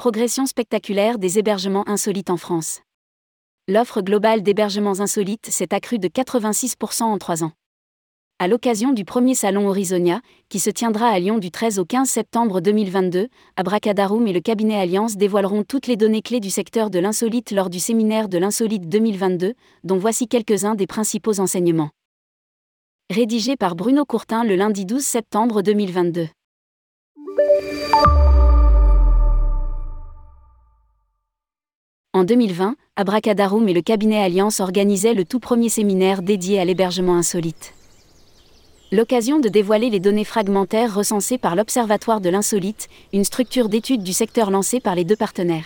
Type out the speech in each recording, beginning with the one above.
Progression spectaculaire des hébergements insolites en France. L'offre globale d'hébergements insolites s'est accrue de 86% en 3 ans. À l'occasion du premier salon Horizonia, qui se tiendra à Lyon du 13 au 15 septembre 2022, AbracadaRoom et le Cabinet Alliances dévoileront toutes les données clés du secteur de l'insolite lors du Séminaire de l'Insolite 2022, dont voici quelques-uns des principaux enseignements. Rédigé par Bruno Courtin le lundi 12 septembre 2022. En 2020, AbracadaRoom et le Cabinet Alliances organisaient le tout premier séminaire dédié à l'hébergement insolite. L'occasion de dévoiler les données fragmentaires recensées par l'Observatoire de l'Insolite, une structure d'étude du secteur lancée par les deux partenaires.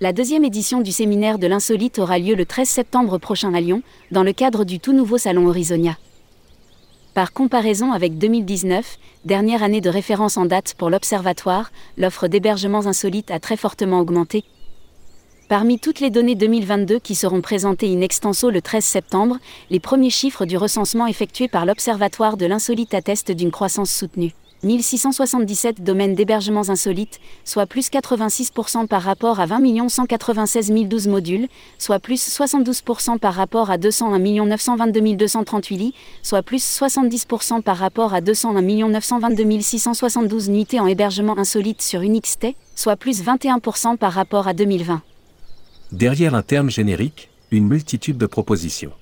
La deuxième édition du séminaire de l'Insolite aura lieu le 13 septembre prochain à Lyon, dans le cadre du tout nouveau salon Horizonia. Par comparaison avec 2019, dernière année de référence en date pour l'Observatoire, l'offre d'hébergements insolites a très fortement augmenté. Parmi toutes les données 2022 qui seront présentées in extenso le 13 septembre, les premiers chiffres du recensement effectué par l'Observatoire de l'Insolite attestent d'une croissance soutenue. 1677 domaines d'hébergements insolites, soit plus 86% par rapport à 20 196 012 modules, soit plus 72% par rapport à 201 922 238 lits, soit plus 70% par rapport à 201 922 672 nuitées en hébergement insolite sur UnixT, soit plus 21% par rapport à 2020. Derrière un terme générique, une multitude de propositions.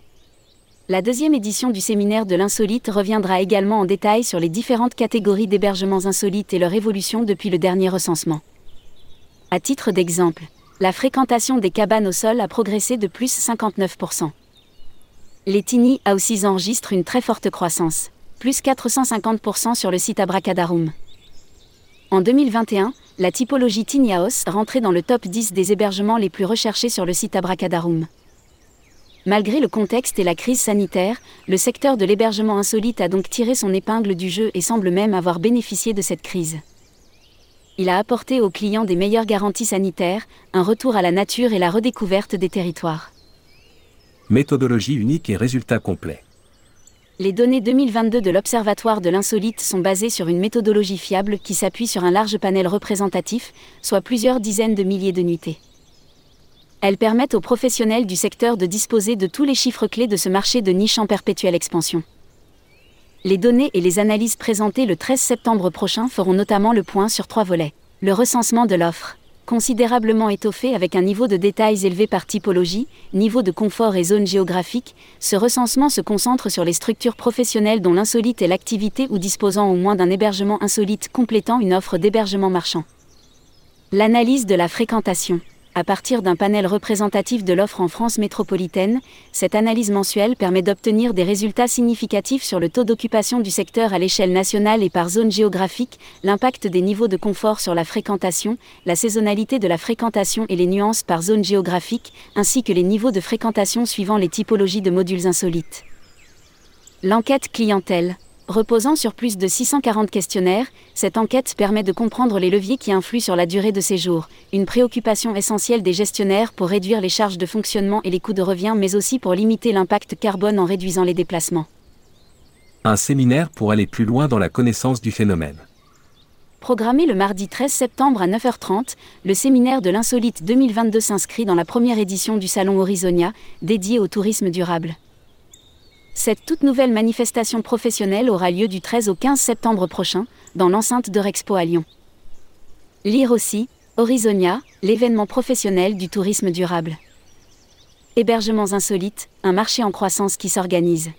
La deuxième édition du séminaire de l'insolite reviendra également en détail sur les différentes catégories d'hébergements insolites et leur évolution depuis le dernier recensement. À titre d'exemple, la fréquentation des cabanes au sol a progressé de plus 59%. Les tiny houses enregistrent une très forte croissance, plus 450% sur le site AbracadaRoom. En 2021, la typologie tiny house rentrait dans le top 10 des hébergements les plus recherchés sur le site AbracadaRoom. Malgré le contexte et la crise sanitaire, le secteur de l'hébergement insolite a donc tiré son épingle du jeu et semble même avoir bénéficié de cette crise. Il a apporté aux clients des meilleures garanties sanitaires, un retour à la nature et la redécouverte des territoires. Méthodologie unique et résultats complets. Les données 2022 de l'Observatoire de l'Insolite sont basées sur une méthodologie fiable qui s'appuie sur un large panel représentatif, soit plusieurs dizaines de milliers de nuitées. Elles permettent aux professionnels du secteur de disposer de tous les chiffres clés de ce marché de niche en perpétuelle expansion. Les données et les analyses présentées le 13 septembre prochain feront notamment le point sur 3 volets. Le recensement de l'offre, considérablement étoffé avec un niveau de détails élevé par typologie, niveau de confort et zone géographique, ce recensement se concentre sur les structures professionnelles dont l'insolite est l'activité ou disposant au moins d'un hébergement insolite complétant une offre d'hébergement marchand. L'analyse de la fréquentation. À partir d'un panel représentatif de l'offre en France métropolitaine, cette analyse mensuelle permet d'obtenir des résultats significatifs sur le taux d'occupation du secteur à l'échelle nationale et par zone géographique, l'impact des niveaux de confort sur la fréquentation, la saisonnalité de la fréquentation et les nuances par zone géographique, ainsi que les niveaux de fréquentation suivant les typologies de modules insolites. L'enquête clientèle. Reposant sur plus de 640 questionnaires, cette enquête permet de comprendre les leviers qui influent sur la durée de séjour, une préoccupation essentielle des gestionnaires pour réduire les charges de fonctionnement et les coûts de revient mais aussi pour limiter l'impact carbone en réduisant les déplacements. Un séminaire pour aller plus loin dans la connaissance du phénomène. Programmé le mardi 13 septembre à 9h30, le séminaire de l'Insolite 2022 s'inscrit dans la première édition du salon Horizonia, dédié au tourisme durable. Cette toute nouvelle manifestation professionnelle aura lieu du 13 au 15 septembre prochain, dans l'enceinte d'Eurexpo à Lyon. Lire aussi, Horizonia, l'événement professionnel du tourisme durable. Hébergements insolites, un marché en croissance qui s'organise.